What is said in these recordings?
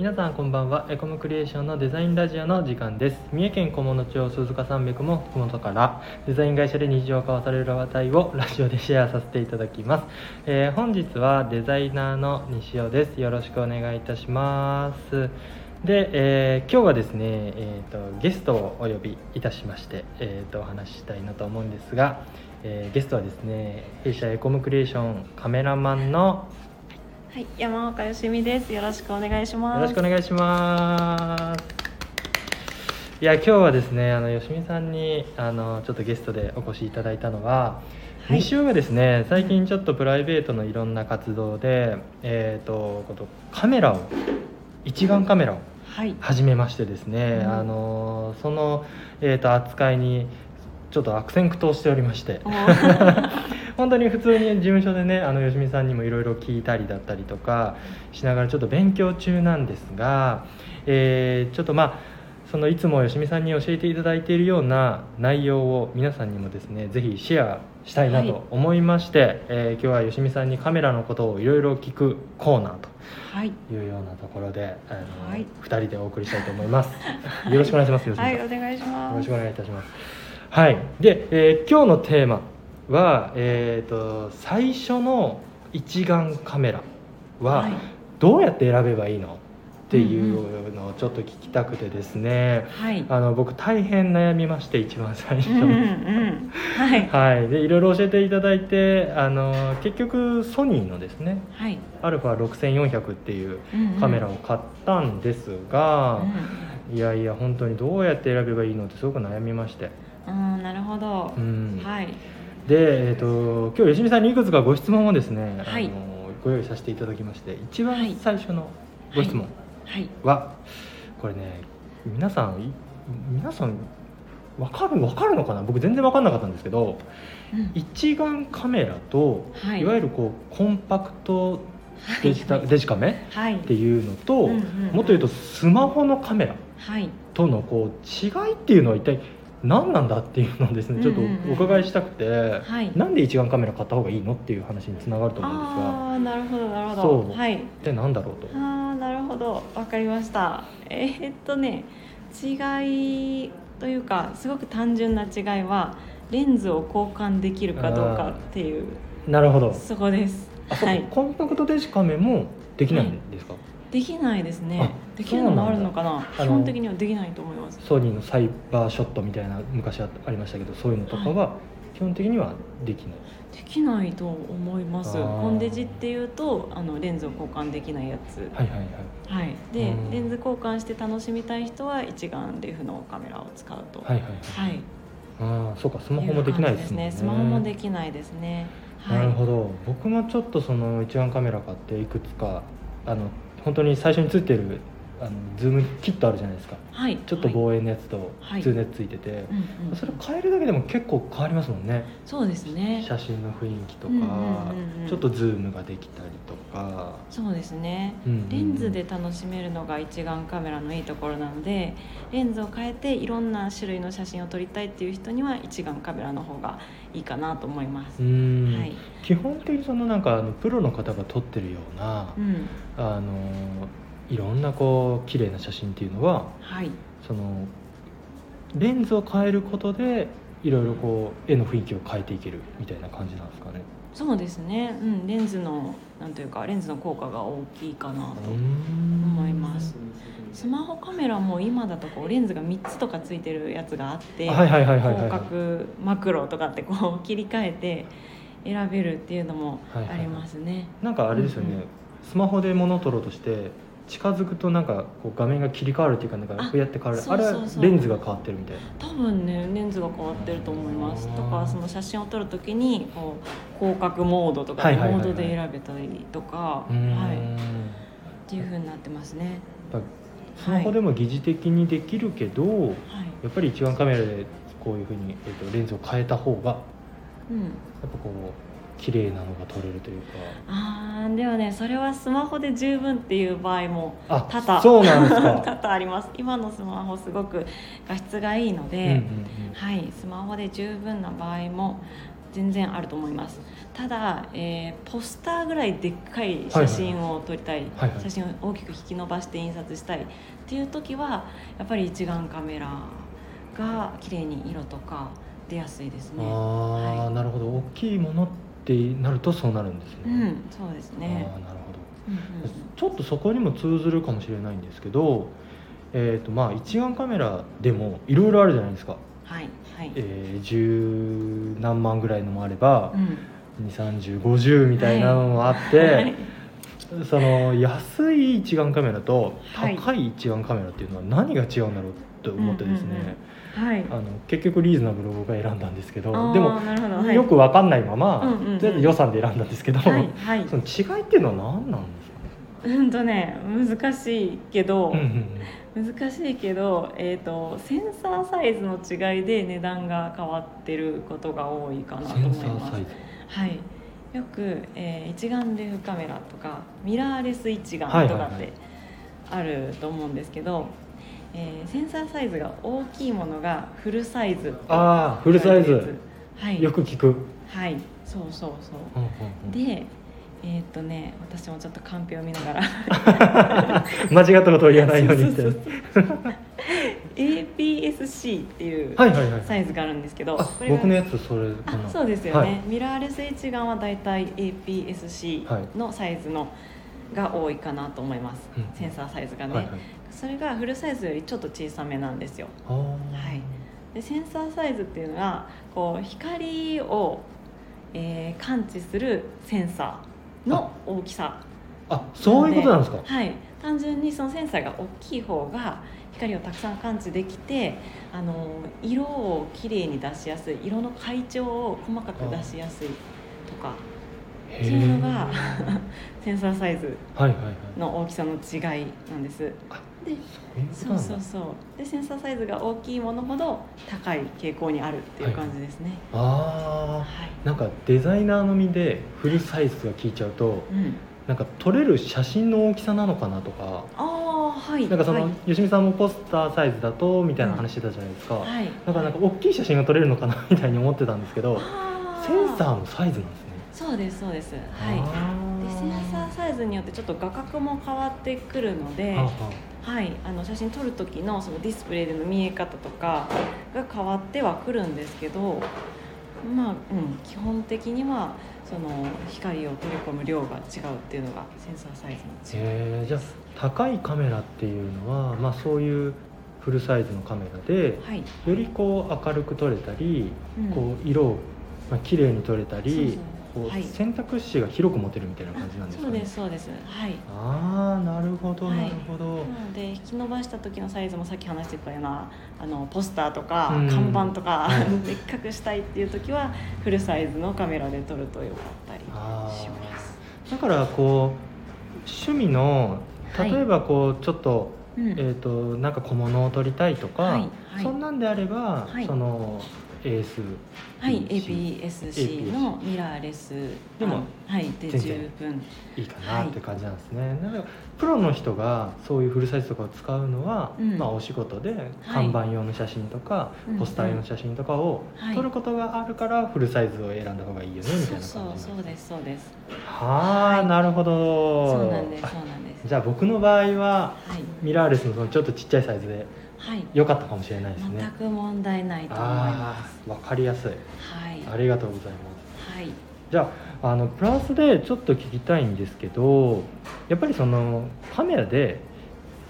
皆さんこんばんは。エコムクリエーションのデザインラジオの時間です。三重県菰野町鈴鹿山脈のふもとからデザイン会社で日常を交わされる話題をラジオでシェアさせていただきます。本日はデザイナーの西尾です。よろしくお願いいたします。で、今日はですね、ゲストをお呼びいたしまして、お話ししたいなと思うんですが、ゲストはですね、弊社エコムクリエーションカメラマンのはい、山岡よしみです。よろしくお願いします。よろしくお願いします。いや、今日はですね、よしみさんにちょっとゲストでお越しいただいたのは、はい、西尾がですね、最近ちょっとプライベートのいろんな活動で、カメラを一眼カメラを始めましてですね、はい、その、扱いにちょっと悪戦苦闘しておりまして。本当に普通に事務所でね、よしみさんにもいろいろ聞いたりだったりとかしながらちょっと勉強中なんですが、ちょっといつもよしみさんに教えていただいているような内容を皆さんにもですね、ぜひシェアしたいなと思いまして、はい、今日はよしみさんにカメラのことをいろいろ聞くコーナーというようなところで、はい、2人でお送りしたいと思います。よろしくお願いします。はい、お願いします。よろしくお願いいたします。はい。で、今日のテーマは、最初の一眼カメラはどうやって選べばいいのっていうのをちょっと聞きたくてですね、はい、僕大変悩みまして、一番最初に、はいはい、でいろいろ教えていただいて、結局ソニーのですね、はい、α6400 っていうカメラを買ったんですが、いやいや本当にどうやって選べばいいのってすごく悩みまして、なるほど、はい。で、今日吉見さんにいくつかご質問をですね、はい、ご用意させていただきまして、一番最初のご質問は、はいはい、これね、皆さん分かるのかな。僕全然分かんなかったんですけど、一眼カメラと、はい、いわゆるこうコンパクトデジカメっていうのと、はい、もっと言うとスマホのカメラとのこう違いっていうのは一体何なんだっていうのをですね、ちょっとお伺いしたくて、はい、なんで一眼カメラ買った方がいいのっていう話につながると思うんですが、なるほどなるほど、はい、で何だろうと。なるほど、わかりました。違いというか、すごく単純な違いはレンズを交換できるかどうかっていう。なるほど、そこです。はい、コンパクトデジカメもできないんですか。はい、できないですね。できるのもあるのかな。基本的にはできないと思います。ソニーのサイバーショットみたいな昔ありましたけど、そういうのとかは基本的にはできない、はい、できないと思います。コンデジっていうとレンズを交換できないやつ、はいはいはいはい、でレンズ交換して楽しみたい人は一眼レフのカメラを使うと、はいはいはいはい、そうか、スマホもできないですね。スマホもできないですね。はい、なるほど。僕もちょっとその一眼カメラ買っていくつか本当に最初についてるズームキットあるじゃないですか、はい、ちょっと望遠のやつと普通のやつついてて、はい、それを変えるだけでも結構変わりますもんね。そうですね。写真の雰囲気とか、ちょっとズームができたりとか。そうですね、レンズで楽しめるのが一眼カメラのいいところなので、レンズを変えていろんな種類の写真を撮りたいっていう人には一眼カメラの方がいいかなと思います。はい、基本的にそのなんかプロの方が撮ってるような、いろんなこう綺麗な写真っていうのは、はい、そのレンズを変えることでいろいろこう絵の雰囲気を変えていけるみたいな感じなんですかね。そうですね、レンズのなんというか、レンズの効果が大きいかなと思います。スマホカメラも今だとこうレンズが3つとかついてるやつがあって、広角マクロとかってこう切り替えて選べるっていうのもありますね。はいはい、なんかあれですよね、スマホで物を撮ろうとして近づくとなんかこう画面が切り替わるっていうか、なんかふやって変わる。 あれはレンズが変わってるみたいな。多分ね、レンズが変わってると思います。とかその写真を撮るときにこう広角モードとか、モードで選べたりとか、っていう風になってますね。スマホでも疑似的にできるけど、はい、やっぱり一眼カメラでこういう風に、レンズを変えた方が、やっぱこう綺麗なのが撮れるというか。でもね、それはスマホで十分っていう場合も多々あります。今のスマホすごく画質がいいので、スマホで十分な場合も全然あると思います。ただ、ポスターぐらいでっかい写真を撮りたい、はいはいはい、写真を大きく引き伸ばして印刷したいっていう時はやっぱり一眼カメラが綺麗に色とか出やすいですね。あ、はい、なるほど。大きいものってなるとそうなるんですね。うん、そうですね。あ、なるほど、うんうん、ちょっとそこにも通ずるかもしれないんですけど、一眼カメラでもいろいろあるじゃないですか。はいはい、10何万ぐらいのもあれば、うん、20、30、50みたいなのもあって、はい、その安い一眼カメラと高い一眼カメラっていうのは何が違うんだろうと思ってですね、うんうんうん、はい、結局リーズナブルを僕が選んだんですけど、でも、はい、よく分かんないまま、うんうんうん、予算で選んだんですけど、はいはい、その違いっていうのは何なんですか。難しいけど、センサーサイズの違いで値段が変わってることが多いかなと思います。センサーサイズ、はい、よく、一眼レフカメラとかミラーレス一眼とかってあると思うんですけど、はいはいはい、センサーサイズが大きいものがフルサイズ。あ、フルサイズ、はい、よく聞く。はい、そうそうそう、うんうんうん、で私もちょっとカンペを見ながら間違ったことを言わないようにってAPS-C っていうサイズがあるんですけど、はいはいはい、僕のやつそれかな。あ、そうですよね、はい、ミラーレス一眼はだいたい APS-C のサイズのが多いかなと思います、はい、センサーサイズがね、はいはい、それがフルサイズよりちょっと小さめなんですよ。はい、でセンサーサイズっていうのはこう光を、感知するセンサーの大きさ。あ、そういうことなんですか。はい、単純にそのセンサーが大きい方が光をたくさん感知できて、色をきれいに出しやすい、色の階調を細かく出しやすいとかっていうのがセンサーサイズの大きさの違いなんです。はいはいはい、で、そうそうそう。で、センサーサイズが大きいものほど高い傾向にあるっていう感じですね。はい、ああ、はい、なんかデザイナーの身でフルサイズが効いちゃうと、はい、うん、なんか撮れる写真の大きさなのかなとか。あ、はい、なんかその、はい、吉見さんもポスターサイズだとみたいな話してたじゃないですか。うん、はい、なんか大きい写真が撮れるのかなみたいに思ってたんですけど、はい、センサーのサイズなんですね。そうですそうです、はい、でセンサーサイズによってちょっと画角も変わってくるので、はい、写真撮る時のそのディスプレイでの見え方とかが変わってはくるんですけど、まあ、うん、基本的にはその光を取り込む量が違うっていうのがセンサーサイズの違いです。じゃあ高いカメラっていうのは、まあ、そういうフルサイズのカメラで、はい、よりこう明るく撮れたり、うん、こう色をきれいに撮れたり、そうそう、はい、選択肢が広く持てるみたいな感じなんですかね。そうですそうです、はい、あ、なるほど、はい、なるほど。なので引き伸ばした時のサイズもさっき話してたようなポスターとか看板とかでっかくしたいっていう時はフルサイズのカメラで撮るとよかったりします。だからこう趣味の例えばこうちょっと、はい、なんか小物を撮りたいとか、はいはい、そんなんであれば、はい、そのはい、APS-C のミラーレスでも、はい、で十分いいかなって感じなんですね。はい、なんかプロの人がそういうフルサイズとかを使うのは、うん、まあ、お仕事で看板用の写真とか、はい、ポスター用の写真とかを撮ることがあるからフルサイズを選んだ方がいいよね、はい、みたいな感じ。そうですそうです。はあ、はい、なるほど。そうなんですそうなんです。じゃあ僕の場合は、はい、ミラーレスのそのちょっとちっちゃいサイズで良、はい、かったかもしれないですね。全く問題ないと思います。わかりやすい、はい、ありがとうございます、はい、じゃあ、プラスでちょっと聞きたいんですけど、やっぱりそのカメラで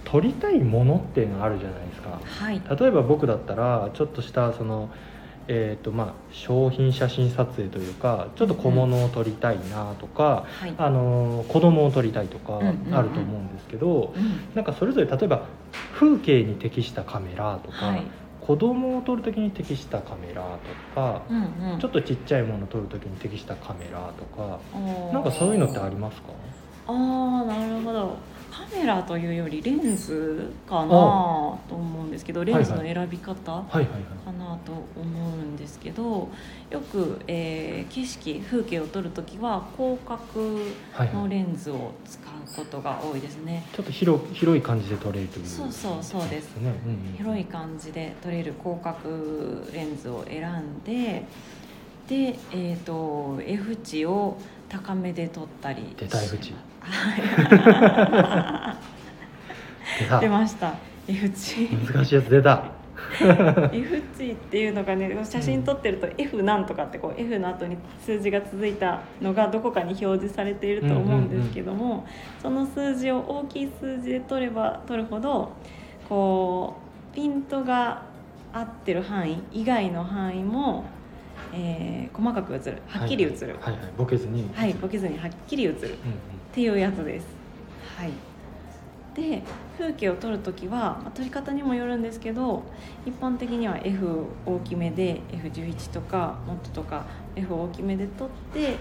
撮りたいものっていうのがあるじゃないですか、はい、例えば僕だったらちょっとしたその、まあ商品写真撮影というかちょっと小物を撮りたいなとか、うん、はい、子供を撮りたいとかあると思うんですけど、うんうんうん、なんかそれぞれ例えば風景に適したカメラとか、はい、子供を撮るときに適したカメラとか、うんうん、ちょっとちっちゃいものを撮るときに適したカメラとか、なんかそういうのってありますか？あー、なるほど。カメラというよりレンズかなと思うんですけど、レンズの選び方かなと思うんですけど、よく、景色風景を撮るときは広角のレンズを使うことが多いですね。はいはい、ちょっと広い感じで撮れるという、そうそうそうです、ね、うんうん、広い感じで撮れる広角レンズを選んで、で、F 値を高めで取ったり出た F 値出ました F 値難しいやつ出たF 値っていうのがね、写真撮ってると F なんとかってこう F の後に数字が続いたのがどこかに表示されていると思うんですけども、うんうんうん、その数字を大きい数字で撮れば撮るほどこうピントが合ってる範囲以外の範囲も、細かく映る、はっきり映る、はいはいはい、ボケずに、はい、ボケずにはっきり映るっていうやつです、はい。で風景を撮るときは撮り方にもよるんですけど、一般的には F 大きめで F11 とかもっととか F 大きめで撮って、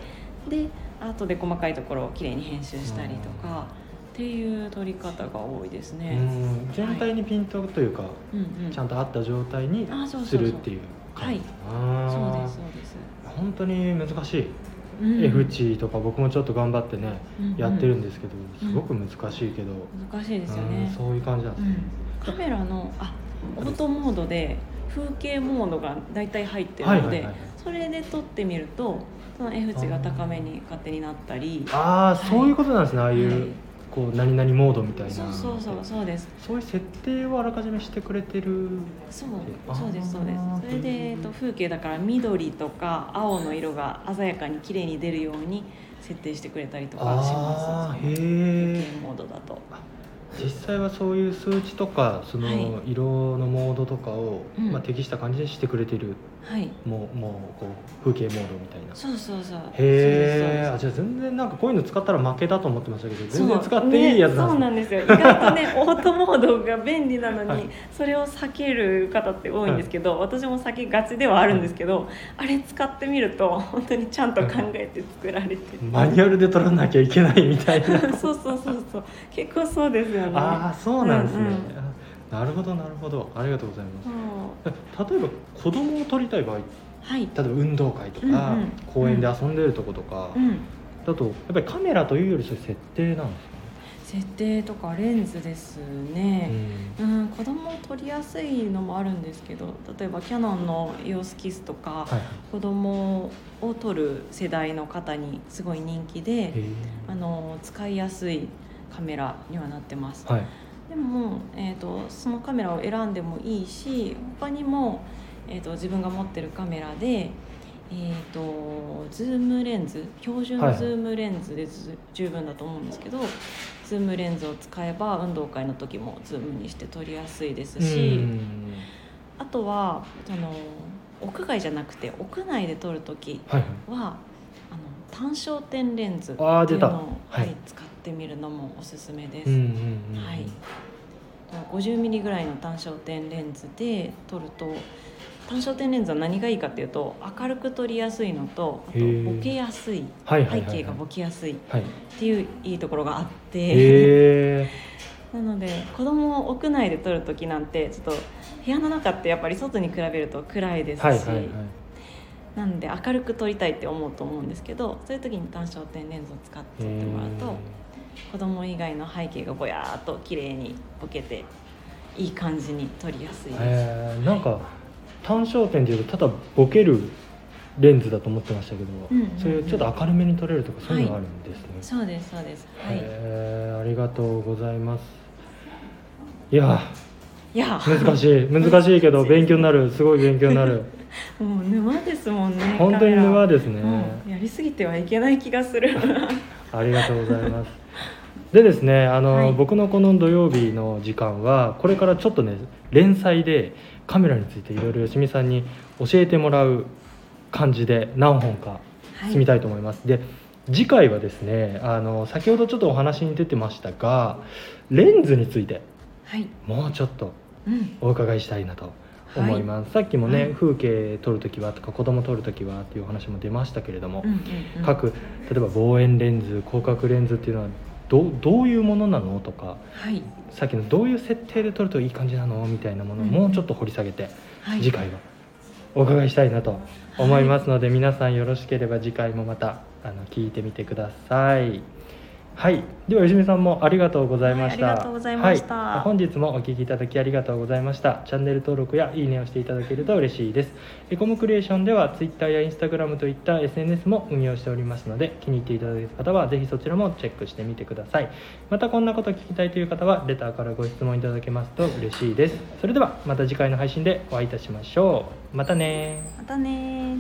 で後で細かいところをきれいに編集したりとかっていう撮り方が多いですね。うん、全体にピントというか、はいうんうん、ちゃんと合った状態にするっていう感じ。そうですそうです。本当に難しい。うん、F 値とか僕もちょっと頑張ってね、うんうん、やってるんですけどすごく難しいけど、うん、難しいですよね。そういう感じなんですね、うん、カメラのオートモードで風景モードがだいたい入ってるので、はいはいはい、それで撮ってみるとその F 値が高めに勝手になったりはい、そういうことなんですね。ああいう、はい、こう何々モードみたいなそうです。そういう設定をあらかじめしてくれてる。そうですそうです。それで、風景だから緑とか青の色が鮮やかに綺麗に出るように設定してくれたりとかします。へえ。風景モードだと実際はそういう数値とかその色のモードとかを、はい適した感じでしてくれてる、はい、もうこう風景モードみたいな。そうへえ。じゃあ全然なんかこういうの使ったら負けだと思ってましたけど全然使っていいやつなんですね。そうなんですよ。意外とねオートモードが便利なのに、はい、それを避ける方って多いんですけど、はい、私も避けがちではあるんですけど、はい、あれ使ってみると本当にちゃんと考えて作られてマニュアルで撮らなきゃいけないみたいなそう結構そうですよ。ああそうなんですね、うんうん、なるほどありがとうございます。例えば子供を撮りたい場合、はい、例えば運動会とか、うんうん、公園で遊んでるとことか、うん、だとやっぱりカメラというよりそういう設定なんですかね。設定とかレンズですね、うん、子供を撮りやすいのもあるんですけど例えばキヤノンの EOS KISS とか、はい、子供を撮る世代の方にすごい人気で使いやすいカメラにはなってます、はい。でも、そのカメラを選んでもいいし他にも、自分が持ってるカメラで、ズームレンズ標準ズームレンズで十分だと思うんですけど、はい、ズームレンズを使えば運動会の時もズームにして撮りやすいですし、あとは屋外じゃなくて屋内で撮る時は、単焦点レンズっていうのを使ってみるのもおすすめです。50ミリぐらいの単焦点レンズで撮ると単焦点レンズは何がいいかっていうと明るく撮りやすいのとあとボケやすい、背景がボケやすいっていういいところがあって、なので子供を屋内で撮るときなんてちょっと部屋の中ってやっぱり外に比べると暗いですし、なんで明るく撮りたいって思うと思うんですけどそういう時に単焦点レンズを使って撮ってもらうと子供以外の背景がぼやーっと綺麗にボケていい感じに撮りやすいです。なんか単焦点っていうとただボケるレンズだと思ってましたけど、それをちょっと明るめに撮れるとかそういうのがあるんですね、はい、そうです、はい。ありがとうございます。いや難しいけど勉強になる。すごい勉強になるもう沼ですもんね。本当に沼ですね、やりすぎてはいけない気がするありがとうございますでですねはい、僕のこの土曜日の時間はこれからちょっとね連載でカメラについていろいろ吉見さんに教えてもらう感じで何本か進みたいと思います、はい。で次回はですね先ほどちょっとお話に出てましたがレンズについて、はい、もうちょっとお伺いしたいなと思います、はい。さっきもね、風景撮るときはとか子供撮るときはっていう話も出ましたけれども、例えば望遠レンズ広角レンズっていうのはどういうものなのとか、はい、さっきのどういう設定で撮るといい感じなのみたいなものをもうちょっと掘り下げて、次回はお伺いしたいなと思いますので、皆さんよろしければ次回もまた聞いてみてください。はい、では吉見さんもありがとうございました。はい、ありがとうございました。はい、本日もお聞きいただきありがとうございました。チャンネル登録やいいねをしていただけると嬉しいです。エコムクリエーションでは Twitter や Instagram といった SNS も運用しておりますので、気に入っていただける方はぜひそちらもチェックしてみてください。またこんなこと聞きたいという方はレターからご質問いただけますと嬉しいです。それではまた次回の配信でお会いいたしましょう。またね。またね。